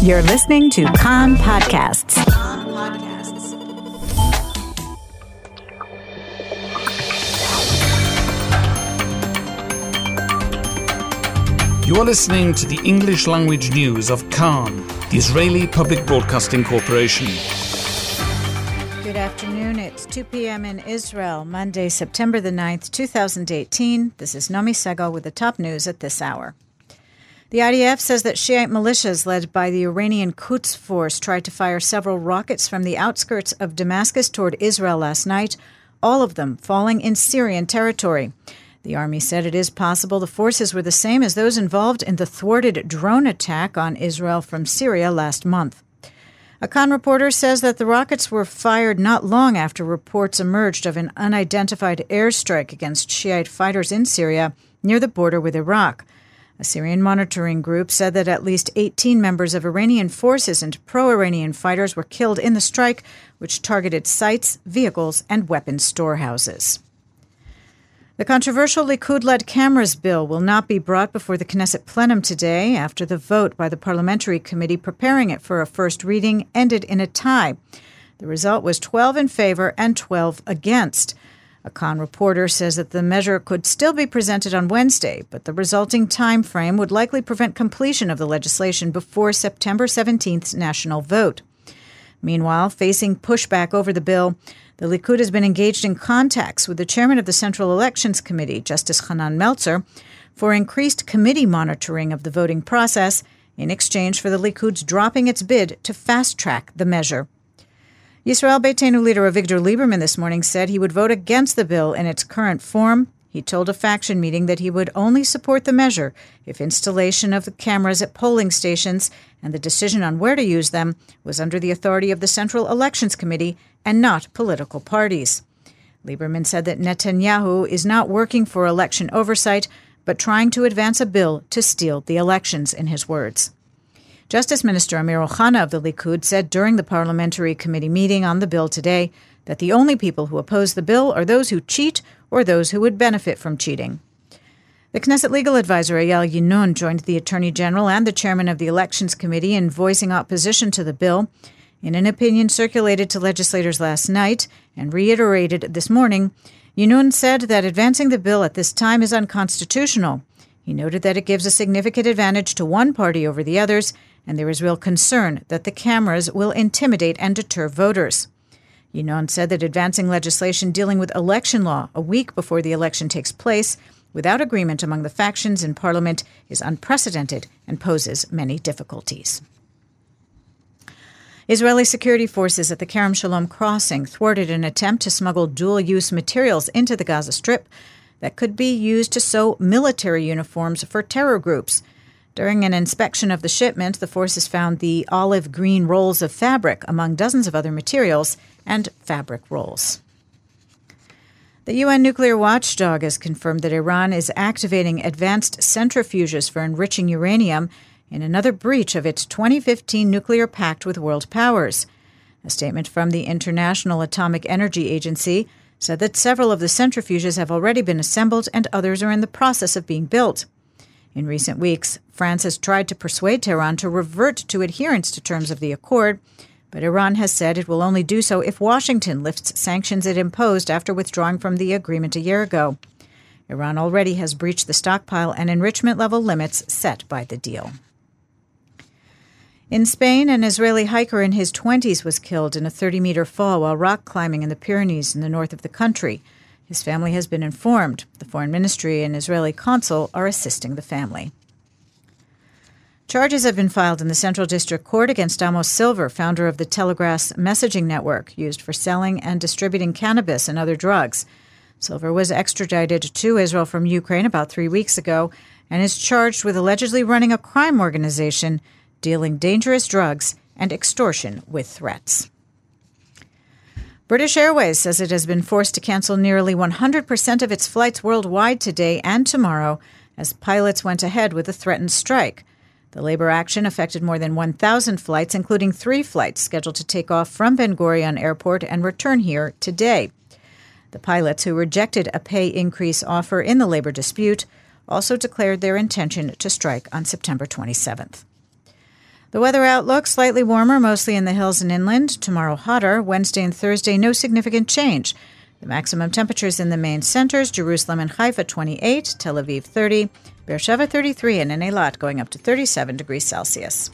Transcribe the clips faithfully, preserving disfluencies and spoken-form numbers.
You're listening to Kan Podcasts. You're listening to the English language news of Kan, the Israeli Public Broadcasting Corporation. Good afternoon. It's two p.m. in Israel, Monday, September the ninth, two thousand eighteen. This is Nomi Segal with the top news at this hour. The I D F says that Shiite militias led by the Iranian Quds Force tried to fire several rockets from the outskirts of Damascus toward Israel last night, all of them falling in Syrian territory. The army said it is possible the forces were the same as those involved in the thwarted drone attack on Israel from Syria last month. A Kan reporter says that the rockets were fired not long after reports emerged of an unidentified airstrike against Shiite fighters in Syria near the border with Iraq. A Syrian monitoring group said that at least eighteen members of Iranian forces and pro-Iranian fighters were killed in the strike, which targeted sites, vehicles, and weapons storehouses. The controversial Likud-led cameras bill will not be brought before the Knesset plenum today after the vote by the parliamentary committee preparing it for a first reading ended in a tie. The result was twelve in favor and twelve against. A Kan reporter says that the measure could still be presented on Wednesday, but the resulting time frame would likely prevent completion of the legislation before September seventeenth's national vote. Meanwhile, facing pushback over the bill, the Likud has been engaged in contacts with the chairman of the Central Elections Committee, Justice Hanan Meltzer, for increased committee monitoring of the voting process in exchange for the Likud's dropping its bid to fast-track the measure. Yisrael Beitenu leader Avigdor Lieberman this morning said he would vote against the bill in its current form. He told a faction meeting that he would only support the measure if installation of the cameras at polling stations and the decision on where to use them was under the authority of the Central Elections Committee and not political parties. Lieberman said that Netanyahu is not working for election oversight, but trying to advance a bill to steal the elections, in his words. Justice Minister Amir Ohana of the Likud said during the parliamentary committee meeting on the bill today that the only people who oppose the bill are those who cheat or those who would benefit from cheating. The Knesset legal advisor Eyal Yinun joined the Attorney General and the chairman of the Elections Committee in voicing opposition to the bill. In an opinion circulated to legislators last night and reiterated this morning, Yinun said that advancing the bill at this time is unconstitutional. He noted that it gives a significant advantage to one party over the others, and there is real concern that the cameras will intimidate and deter voters. Yinun said that advancing legislation dealing with election law a week before the election takes place without agreement among the factions in parliament is unprecedented and poses many difficulties. Israeli security forces at the Kerem Shalom crossing thwarted an attempt to smuggle dual-use materials into the Gaza Strip that could be used to sew military uniforms for terror groups. During an inspection of the shipment, the forces found the olive-green rolls of fabric among dozens of other materials and fabric rolls. The U N nuclear watchdog has confirmed that Iran is activating advanced centrifuges for enriching uranium in another breach of its twenty fifteen nuclear pact with world powers. A statement from the International Atomic Energy Agency said that several of the centrifuges have already been assembled and others are in the process of being built. In recent weeks, France has tried to persuade Tehran to revert to adherence to terms of the accord, but Iran has said it will only do so if Washington lifts sanctions it imposed after withdrawing from the agreement a year ago. Iran already has breached the stockpile and enrichment level limits set by the deal. In Spain, an Israeli hiker in his twenties was killed in a thirty-meter fall while rock climbing in the Pyrenees in the north of the country. His family has been informed. The Foreign Ministry and Israeli consul are assisting the family. Charges have been filed in the Central District Court against Amos Silver, founder of the Telegrass messaging network used for selling and distributing cannabis and other drugs. Silver was extradited to Israel from Ukraine about three weeks ago and is charged with allegedly running a crime organization, dealing dangerous drugs, and extortion with threats. British Airways says it has been forced to cancel nearly one hundred percent of its flights worldwide today and tomorrow as pilots went ahead with a threatened strike. The labor action affected more than one thousand flights, including three flights scheduled to take off from Ben-Gurion Airport and return here today. The pilots, who rejected a pay increase offer in the labor dispute, also declared their intention to strike on September twenty-seventh. The weather outlook, slightly warmer, mostly in the hills and inland. Tomorrow, hotter. Wednesday and Thursday, no significant change. The maximum temperatures in the main centers, Jerusalem and Haifa, twenty-eight, Tel Aviv, thirty, Beersheva, thirty-three, and in Eilat, going up to thirty-seven degrees Celsius.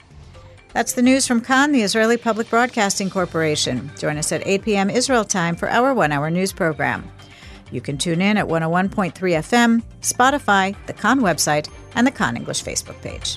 That's the news from Kan, the Israeli Public Broadcasting Corporation. Join us at eight p.m. Israel time for our one-hour news program. You can tune in at one oh one point three F M, Spotify, the Kan website, and the Kan English Facebook page.